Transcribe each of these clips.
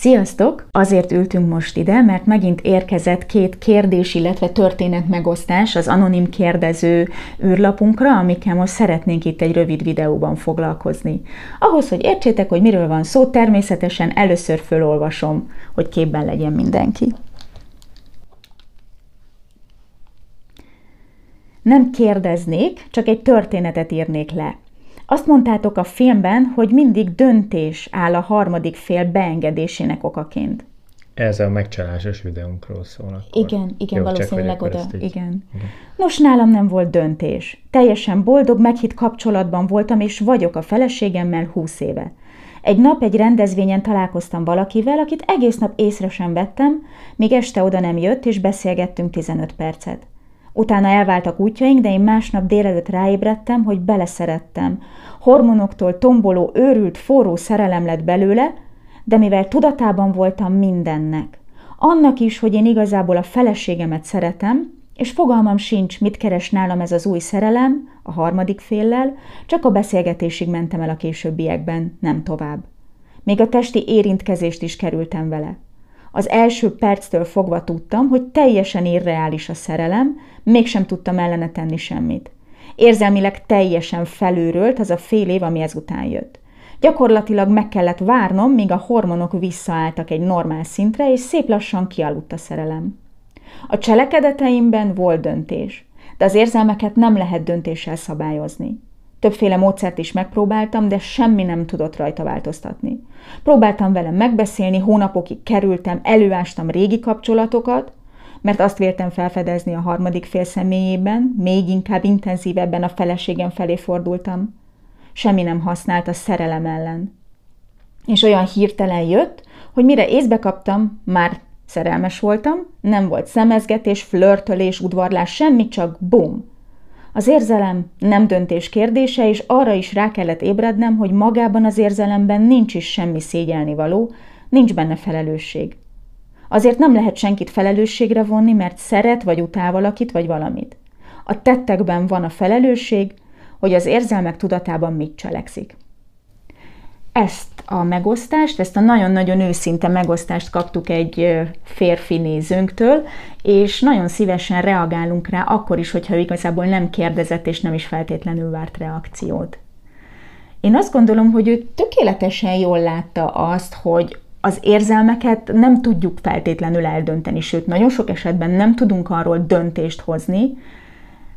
Sziasztok! Azért ültünk most ide, mert megint érkezett két kérdés, illetve történetmegosztás az anonim kérdező űrlapunkra, amikkel most szeretnénk itt egy rövid videóban foglalkozni. Ahhoz, hogy értsétek, hogy miről van szó, természetesen először fölolvasom, hogy képben legyen mindenki. Nem kérdeznék, csak egy történetet írnék le. Azt mondtátok a filmben, hogy mindig döntés áll a harmadik fél beengedésének okaként. Ez a megcsalásos videónkról szól akkor. Igen, jó, valószínűleg oda. Igen. Nos, nálam nem volt döntés. Teljesen boldog, meghitt kapcsolatban voltam, és vagyok a feleségemmel 20 éve. Egy nap egy rendezvényen találkoztam valakivel, akit egész nap észre sem vettem, míg este oda nem jött, és beszélgettünk 15 percet. Utána elváltak útjaink, de én másnap délelőtt ráébredtem, hogy beleszerettem. Hormonoktól tomboló, őrült, forró szerelem lett belőle, de mivel tudatában voltam mindennek. Annak is, hogy én igazából a feleségemet szeretem, és fogalmam sincs, mit keres nálam ez az új szerelem, a harmadik féllel, csak a beszélgetésig mentem el a későbbiekben, nem tovább. Még a testi érintkezést is kerültem vele. Az első perctől fogva tudtam, hogy teljesen irreális a szerelem, mégsem tudtam ellene tenni semmit. Érzelmileg teljesen felőrölt az a fél év, ami ezután jött. Gyakorlatilag meg kellett várnom, míg a hormonok visszaálltak egy normál szintre, és szép lassan kialudt a szerelem. A cselekedeteimben volt döntés, de az érzelmeket nem lehet döntéssel szabályozni. Többféle módszert is megpróbáltam, de semmi nem tudott rajta változtatni. Próbáltam vele megbeszélni, hónapokig kerültem, előástam régi kapcsolatokat, mert azt véltem felfedezni a harmadik fél személyében, még inkább intenzívebben a feleségem felé fordultam. Semmi nem használt a szerelem ellen. És olyan hirtelen jött, hogy mire észbe kaptam, már szerelmes voltam, nem volt szemezgetés, flörtölés, udvarlás, semmi, csak bum! Az érzelem nem döntés kérdése, és arra is rá kellett ébrednem, hogy magában az érzelemben nincs is semmi szégyelnivaló, nincs benne felelősség. Azért nem lehet senkit felelősségre vonni, mert szeret vagy utál valakit vagy valamit. A tettekben van a felelősség, hogy az érzelmek tudatában mit cselekszik. Ezt a megosztást, ezt a nagyon-nagyon őszinte megosztást kaptuk egy férfi nézőnktől, és nagyon szívesen reagálunk rá akkor is, hogyha igazából nem kérdezett és nem is feltétlenül várt reakciót. Én azt gondolom, hogy ő tökéletesen jól látta azt, hogy az érzelmeket nem tudjuk feltétlenül eldönteni, sőt, nagyon sok esetben nem tudunk arról döntést hozni,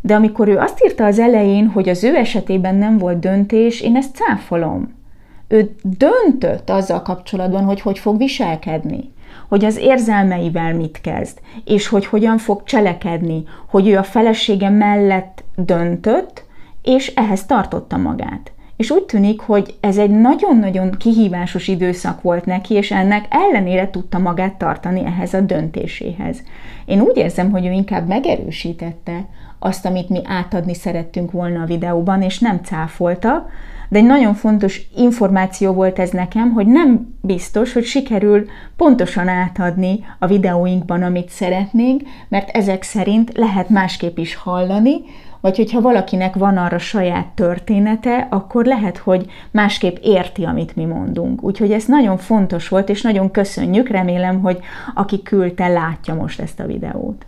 de amikor ő azt írta az elején, hogy az ő esetében nem volt döntés, én ezt cáfolom. Ő döntött azzal kapcsolatban, hogy hogy fog viselkedni, hogy az érzelmeivel mit kezd, és hogy hogyan fog cselekedni, hogy ő a felesége mellett döntött, és ehhez tartotta magát. És úgy tűnik, hogy ez egy nagyon-nagyon kihívásos időszak volt neki, és ennek ellenére tudta magát tartani ehhez a döntéséhez. Én úgy érzem, hogy ő inkább megerősítette azt, amit mi átadni szerettünk volna a videóban, és nem cáfolta, de egy nagyon fontos információ volt ez nekem, hogy nem biztos, hogy sikerül pontosan átadni a videóinkban, amit szeretnénk, mert ezek szerint lehet másképp is hallani, vagy hogyha valakinek van arra saját története, akkor lehet, hogy másképp érti, amit mi mondunk. Úgyhogy ez nagyon fontos volt, és nagyon köszönjük, remélem, hogy aki küldte, látja most ezt a videót.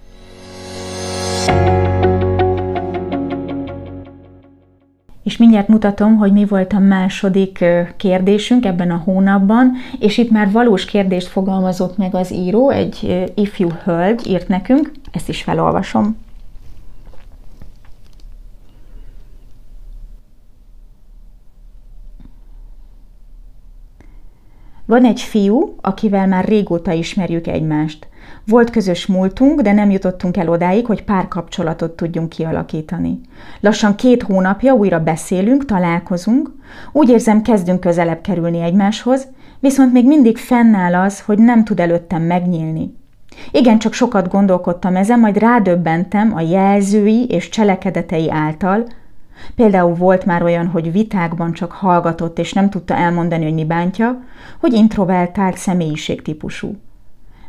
És mindjárt mutatom, hogy mi volt a második kérdésünk ebben a hónapban, és itt már valós kérdést fogalmazott meg az író, egy ifjú hölgy írt nekünk, ezt is felolvasom. Van egy fiú, akivel már régóta ismerjük egymást. Volt közös múltunk, de nem jutottunk el odáig, hogy párkapcsolatot tudjunk kialakítani. Lassan 2 hónapja újra beszélünk, találkozunk, úgy érzem, kezdünk közelebb kerülni egymáshoz, viszont még mindig fennáll az, hogy nem tud előttem megnyílni. Igen, csak sokat gondolkodtam ezen, majd rádöbbentem a jelzői és cselekedetei által. Például volt már olyan, hogy vitákban csak hallgatott és nem tudta elmondani, hogy mi bántja, hogy introvertált személyiségtípusú.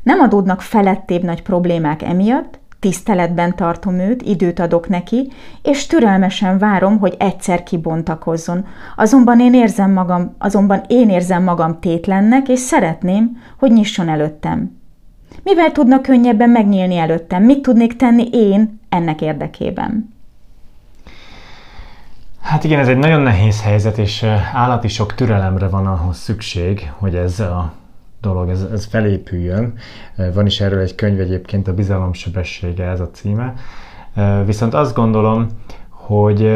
Nem adódnak felettébb nagy problémák emiatt, tiszteletben tartom őt, időt adok neki, és türelmesen várom, hogy egyszer kibontakozzon. Azonban én érzem magam tétlennek, és szeretném, hogy nyisson előttem. Mivel tudna könnyebben megnyílni előttem? Mit tudnék tenni én ennek érdekében? Hát igen, ez egy nagyon nehéz helyzet, és állati sok türelemre van ahhoz szükség, hogy ez a dolog, ez felépüljön. Van is erről egy könyv egyébként, a Bizalom sebessége, ez a címe. Viszont azt gondolom, hogy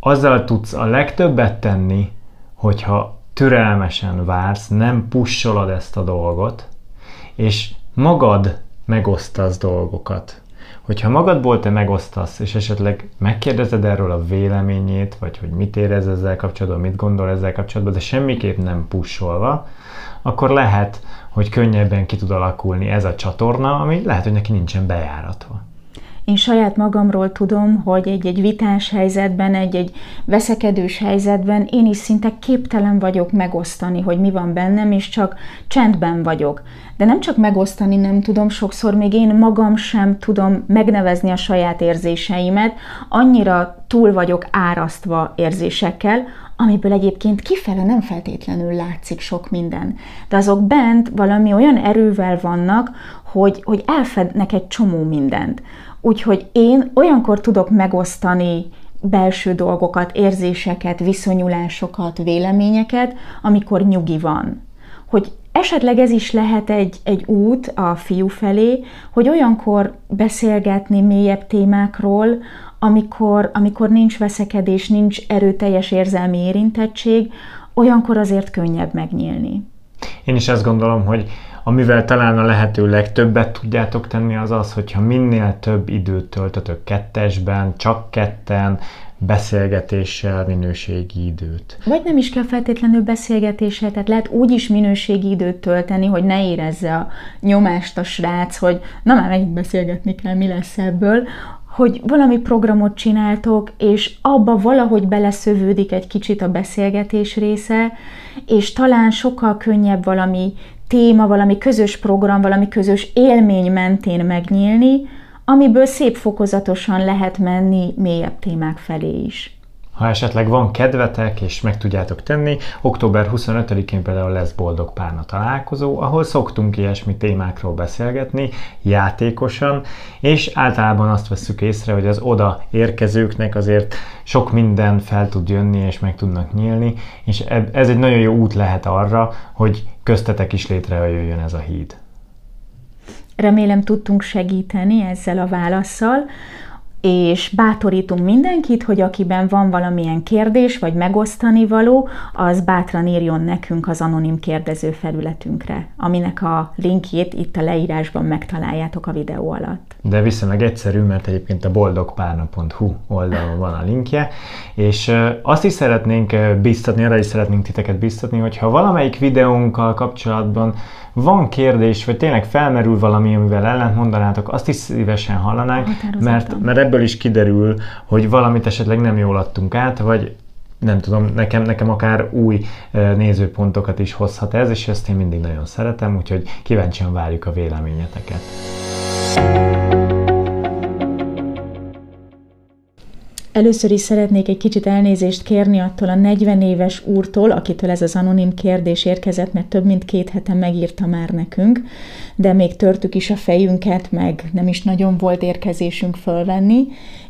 azzal tudsz a legtöbbet tenni, hogyha türelmesen vársz, nem pussolod ezt a dolgot, és magad megosztasz dolgokat. Hogyha magadból te megosztasz, és esetleg megkérdezed erről a véleményét, vagy hogy mit érez ezzel kapcsolatban, mit gondol ezzel kapcsolatban, de semmiképp nem pusholva, akkor lehet, hogy könnyebben ki tud alakulni ez a csatorna, ami lehet, hogy neki nincsen bejáratva. Én saját magamról tudom, hogy egy-egy vitás helyzetben, egy-egy veszekedős helyzetben én is szinte képtelen vagyok megosztani, hogy mi van bennem, és csak csendben vagyok. De nem csak megosztani nem tudom, sokszor még én magam sem tudom megnevezni a saját érzéseimet, annyira túl vagyok árasztva érzésekkel, amiből egyébként kifele nem feltétlenül látszik sok minden. De azok bent valami olyan erővel vannak, hogy elfednek egy csomó mindent. Úgyhogy én olyankor tudok megosztani belső dolgokat, érzéseket, viszonyulásokat, véleményeket, amikor nyugi van. Hogy esetleg ez is lehet egy út a fiú felé, hogy olyankor beszélgetni mélyebb témákról, amikor nincs veszekedés, nincs erőteljes érzelmi érintettség, olyankor azért könnyebb megnyílni. Én is azt gondolom, hogy amivel talán a lehető legtöbbet tudjátok tenni, az az, hogyha minél több időt töltötök kettesben, csak ketten, beszélgetéssel, minőségi időt. Vagy nem is kell feltétlenül beszélgetéssel, tehát lehet úgy is minőségi időt tölteni, hogy ne érezze a nyomást a srác, hogy na már megint beszélgetni kell, mi lesz ebből, hogy valami programot csináltok, és abba valahogy beleszövődik egy kicsit a beszélgetés része, és talán sokkal könnyebb valami téma, valami közös program, valami közös élmény mentén megnyílni, amiből szép fokozatosan lehet menni mélyebb témák felé is. Ha esetleg van kedvetek, és meg tudjátok tenni, október 25-én például lesz Boldog Párna találkozó, ahol szoktunk ilyesmi témákról beszélgetni, játékosan, és általában azt vesszük észre, hogy az oda érkezőknek azért sok minden fel tud jönni, és meg tudnak nyílni, és ez egy nagyon jó út lehet arra, hogy köztetek is létrejöjjön ez a híd. Remélem tudtunk segíteni ezzel a válasszal, és bátorítunk mindenkit, hogy akiben van valamilyen kérdés, vagy megosztani való, az bátran írjon nekünk az anonim kérdező felületünkre, aminek a linkjét itt a leírásban megtaláljátok a videó alatt. De viszonylag egyszerű, mert egyébként a boldogpárna.hu oldalon van a linkje, és azt is szeretnénk biztatni, arra is szeretnénk titeket biztatni, hogyha valamelyik videónkkal kapcsolatban van kérdés, vagy tényleg felmerül valami, amivel ellent mondanátok, azt is szívesen hallanánk, mert ebből is kiderül, hogy valamit esetleg nem jól adtunk át, vagy nem tudom, nekem akár új nézőpontokat is hozhat ez, és ezt én mindig nagyon szeretem, úgyhogy kíváncsian várjuk a véleményeteket. Először is szeretnék egy kicsit elnézést kérni attól a 40 éves úrtól, akitől ez az anonim kérdés érkezett, mert több mint 2 hete megírta már nekünk, de még törtük is a fejünket, meg nem is nagyon volt érkezésünk fölvenni,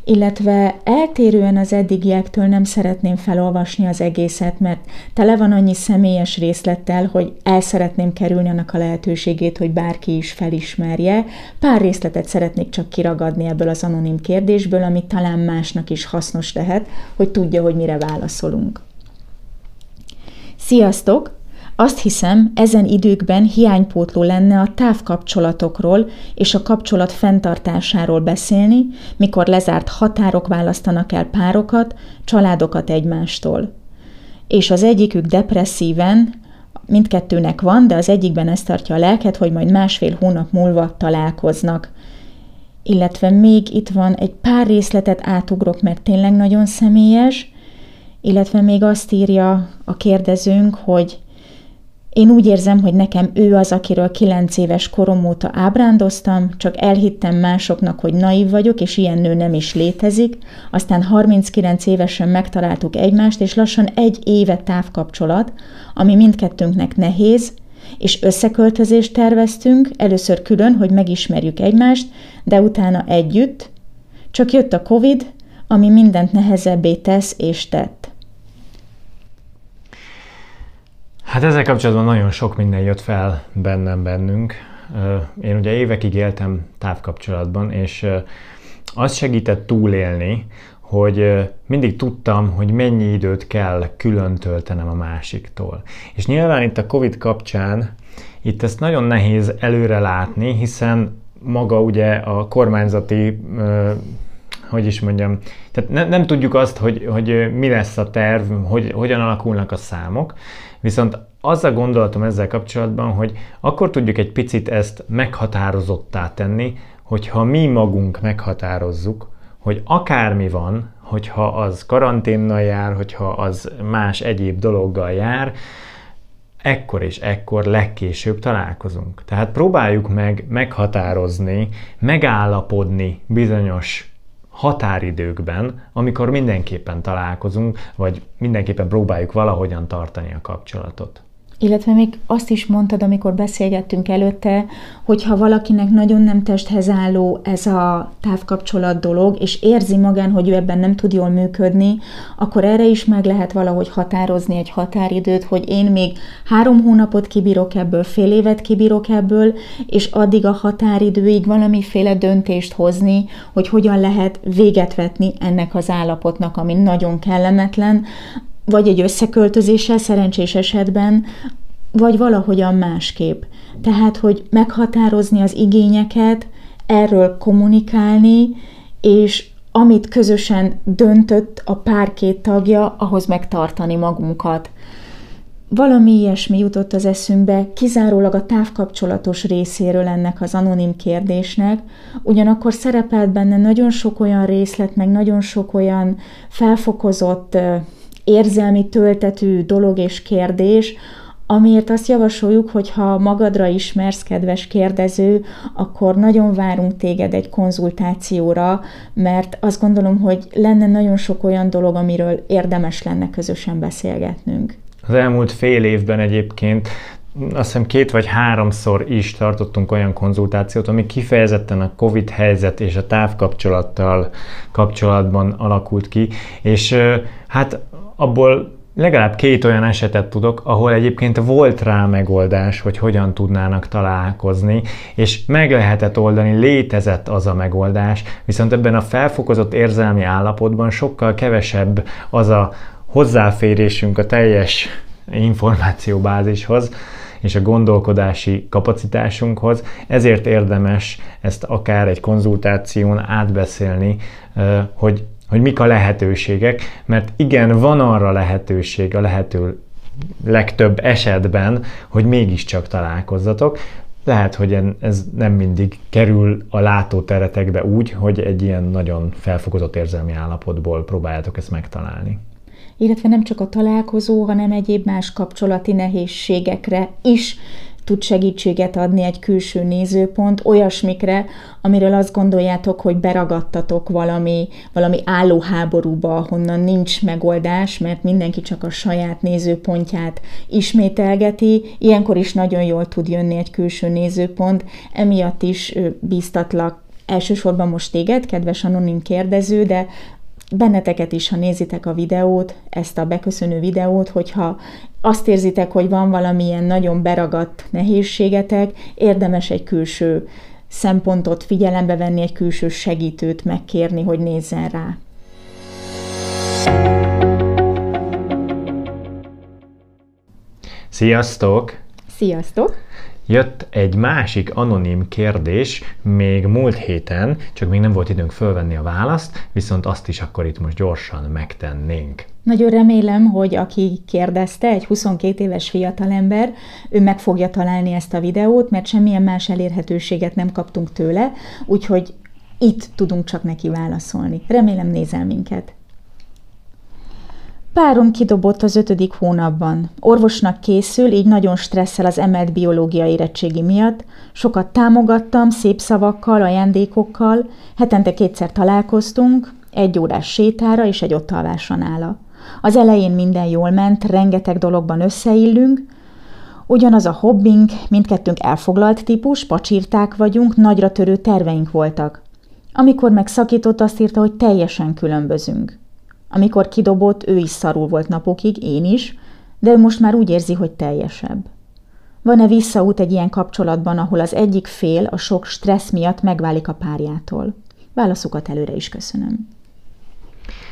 illetve eltérően az eddigiektől nem szeretném felolvasni az egészet, mert tele van annyi személyes részlettel, hogy el szeretném kerülni annak a lehetőségét, hogy bárki is felismerje. Pár részletet szeretnék csak kiragadni ebből az anonim kérdésből, ami talán másnak is hasznos lehet, hogy tudja, hogy mire válaszolunk. Sziasztok! Azt hiszem, ezen időkben hiánypótló lenne a távkapcsolatokról és a kapcsolat fenntartásáról beszélni, mikor lezárt határok választanak el párokat, családokat egymástól. És az egyikük depresszíven, mindkettőnek van, de az egyikben ezt tartja a lelket, hogy majd 1,5 hónap múlva találkoznak. Illetve még itt van egy pár részletet átugrok, mert tényleg nagyon személyes, illetve még azt írja a kérdezőnk, hogy Én úgy érzem, hogy nekem ő az, akiről 9 éves korom óta ábrándoztam, csak elhittem másoknak, hogy naiv vagyok, és ilyen nő nem is létezik. Aztán 39 évesen megtaláltuk egymást, és lassan 1 éve távkapcsolat, ami mindkettőnknek nehéz, és összeköltözést terveztünk, először külön, hogy megismerjük egymást, de utána együtt. Csak jött a Covid, ami mindent nehezebbé tesz és tett. Hát ezzel kapcsolatban nagyon sok minden jött fel bennünk. Én ugye évekig éltem távkapcsolatban, és az segített túlélni, hogy mindig tudtam, hogy mennyi időt kell külön töltenem a másiktól. És nyilván itt a Covid kapcsán, itt ezt nagyon nehéz előre látni, hiszen maga ugye a kormányzati, tehát nem tudjuk azt, hogy mi lesz a terv, hogyan alakulnak a számok, viszont az a gondolatom ezzel kapcsolatban, hogy akkor tudjuk egy picit ezt meghatározottá tenni, hogyha mi magunk meghatározzuk, hogy akármi van, hogyha az karanténnal jár, hogyha az más egyéb dologgal jár, ekkor és ekkor legkésőbb találkozunk. Tehát próbáljuk meg meghatározni, megállapodni bizonyos határidőkben, amikor mindenképpen találkozunk, vagy mindenképpen próbáljuk valahogyan tartani a kapcsolatot. Illetve még azt is mondtad, amikor beszélgettünk előtte, hogy ha valakinek nagyon nem testhez álló ez a távkapcsolat dolog, és érzi magán, hogy ő ebben nem tud jól működni, akkor erre is meg lehet valahogy határozni egy határidőt, hogy én még 3 hónapot kibírok ebből, fél évet kibírok ebből, és addig a határidőig valamiféle döntést hozni, hogy hogyan lehet véget vetni ennek az állapotnak, ami nagyon kellemetlen, vagy egy összeköltözéssel, szerencsés esetben, vagy valahogyan másképp. Tehát, hogy meghatározni az igényeket, erről kommunikálni, és amit közösen döntött a pár 2 tagja, ahhoz megtartani magunkat. Valami ilyesmi jutott az eszünkbe, kizárólag a távkapcsolatos részéről ennek az anonim kérdésnek, ugyanakkor szerepelt benne nagyon sok olyan részlet, meg nagyon sok olyan felfokozott érzelmi töltetű dolog és kérdés, amiért azt javasoljuk, hogy ha magadra ismersz, kedves kérdező, akkor nagyon várunk téged egy konzultációra, mert azt gondolom, hogy lenne nagyon sok olyan dolog, amiről érdemes lenne közösen beszélgetnünk. Az elmúlt fél évben egyébként azt hiszem 2 vagy 3-szor is tartottunk olyan konzultációt, ami kifejezetten a Covid helyzet és a távkapcsolattal kapcsolatban alakult ki, és hát abból legalább 2 olyan esetet tudok, ahol egyébként volt rá megoldás, hogy hogyan tudnának találkozni, és meg lehetett oldani, létezett az a megoldás, viszont ebben a felfokozott érzelmi állapotban sokkal kevesebb az a hozzáférésünk a teljes információbázishoz és a gondolkodási kapacitásunkhoz, ezért érdemes ezt akár egy konzultáción átbeszélni, hogy mik a lehetőségek, mert igen, van arra lehetőség a lehető legtöbb esetben, hogy mégiscsak találkozzatok. Lehet, hogy ez nem mindig kerül a látóteretekbe úgy, hogy egy ilyen nagyon felfokozott érzelmi állapotból próbáljátok ezt megtalálni. Illetve nem csak a találkozó, hanem egyéb más kapcsolati nehézségekre is tud segítséget adni egy külső nézőpont, olyasmikre, amiről azt gondoljátok, hogy beragadtatok valami állóháborúba, ahonnan nincs megoldás, mert mindenki csak a saját nézőpontját ismételgeti. Ilyenkor is nagyon jól tud jönni egy külső nézőpont, emiatt is bíztatlak elsősorban most téged, kedves anonim kérdező, de benneteket is, ha nézitek a videót, ezt a beköszönő videót, hogyha azt érzitek, hogy van valamilyen nagyon beragadt nehézségetek, érdemes egy külső szempontot figyelembe venni, egy külső segítőt megkérni, hogy nézzen rá. Sziasztok! Sziasztok! Jött egy másik anonim kérdés még múlt héten, csak még nem volt időnk fölvenni a választ, viszont azt is akkor itt most gyorsan megtennénk. Nagyon remélem, hogy aki kérdezte, egy 22 éves fiatalember, ő meg fogja találni ezt a videót, mert semmilyen más elérhetőséget nem kaptunk tőle, úgyhogy itt tudunk csak neki válaszolni. Remélem nézel minket. Párom kidobott az 5. hónapban. Orvosnak készül, így nagyon stresszel az emelt biológiai érettségi miatt. Sokat támogattam, szép szavakkal, ajándékokkal. Hetente kétszer találkoztunk, 1 órás sétára és egy ottalvásra nála. Az elején minden jól ment, rengeteg dologban összeillünk. Ugyanaz a hobbink, mindkettőnk elfoglalt típus, pacsírták vagyunk, nagyra törő terveink voltak. Amikor megszakított, azt írta, hogy teljesen különbözünk. Amikor kidobott, ő is szarul volt napokig, én is, de ő most már úgy érzi, hogy teljesebb. Van-e visszaút egy ilyen kapcsolatban, ahol az egyik fél a sok stressz miatt megválik a párjától? Válaszukat előre is köszönöm.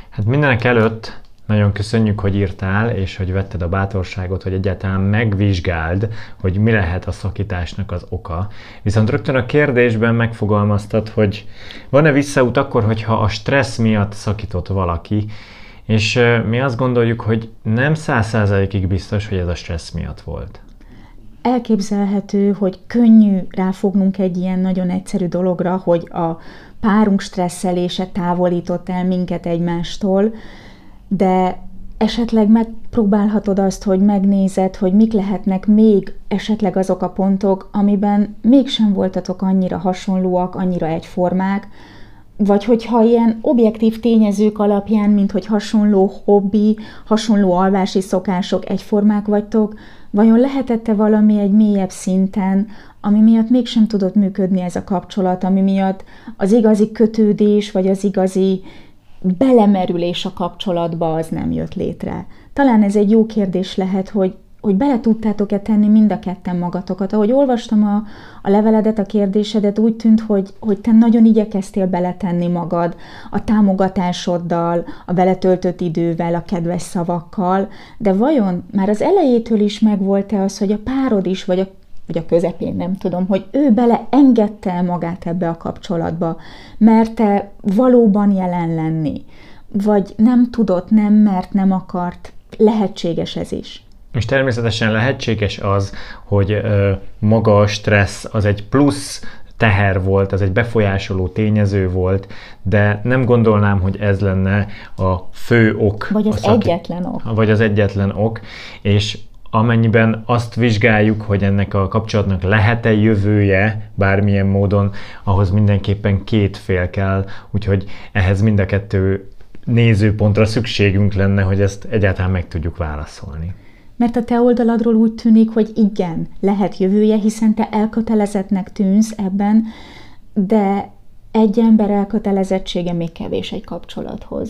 Hát mindenek előtt nagyon köszönjük, hogy írtál, és hogy vetted a bátorságot, hogy egyáltalán megvizsgáld, hogy mi lehet a szakításnak az oka. Viszont rögtön a kérdésben megfogalmaztad, hogy van-e visszaút akkor, hogyha a stressz miatt szakított valaki, és mi azt gondoljuk, hogy nem 100%-ig biztos, hogy ez a stressz miatt volt. Elképzelhető, hogy könnyű ráfognunk egy ilyen nagyon egyszerű dologra, hogy a párunk stresszelése távolított el minket egymástól, de esetleg megpróbálhatod azt, hogy megnézed, hogy mik lehetnek még esetleg azok a pontok, amiben mégsem voltatok annyira hasonlóak, annyira egyformák, vagy hogyha ilyen objektív tényezők alapján, mint hogy hasonló hobbi, hasonló alvási szokások, egyformák vagytok, vajon lehetett-e valami egy mélyebb szinten, ami miatt mégsem tudott működni ez a kapcsolat, ami miatt az igazi kötődés, vagy az igazi belemerülés a kapcsolatba az nem jött létre. Talán ez egy jó kérdés lehet, hogy bele tudtátok-e tenni mind a ketten magatokat. Ahogy olvastam a leveledet, a kérdésedet, úgy tűnt, hogy te nagyon igyekeztél beletenni magad a támogatásoddal, a beletöltött idővel, a kedves szavakkal, de vajon már az elejétől is megvolt-e az, hogy a párod is, vagy a közepén, nem tudom, hogy ő beleengedte magát ebbe a kapcsolatba, mert-e valóban jelen lenni, vagy nem tudott, nem mert, nem akart, lehetséges ez is. És természetesen lehetséges az, hogy maga a stressz az egy plusz teher volt, az egy befolyásoló tényező volt, de nem gondolnám, hogy ez lenne a fő ok. Vagy az egyetlen ok. Vagy az egyetlen ok, és amennyiben azt vizsgáljuk, hogy ennek a kapcsolatnak lehet-e jövője bármilyen módon, ahhoz mindenképpen két fél kell, úgyhogy ehhez mind a kettő nézőpontra szükségünk lenne, hogy ezt egyáltalán meg tudjuk válaszolni. Mert a te oldaladról úgy tűnik, hogy igen, lehet jövője, hiszen te elkötelezettnek tűnsz ebben, de egy ember elkötelezettsége még kevés egy kapcsolathoz.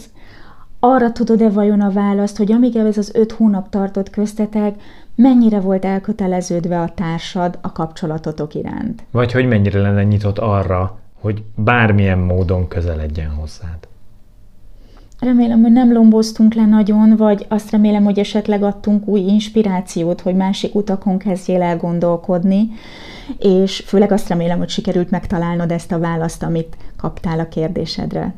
Arra tudod-e vajon a választ, hogy amíg ez az 5 hónap tartott köztetek, mennyire volt elköteleződve a társad a kapcsolatotok iránt? Vagy hogy mennyire lenne nyitott arra, hogy bármilyen módon közeledjen hozzád? Remélem, hogy nem lomboztunk le nagyon, vagy azt remélem, hogy esetleg adtunk új inspirációt, hogy másik utakon kezdjél el gondolkodni, és főleg azt remélem, hogy sikerült megtalálnod ezt a választ, amit kaptál a kérdésedre.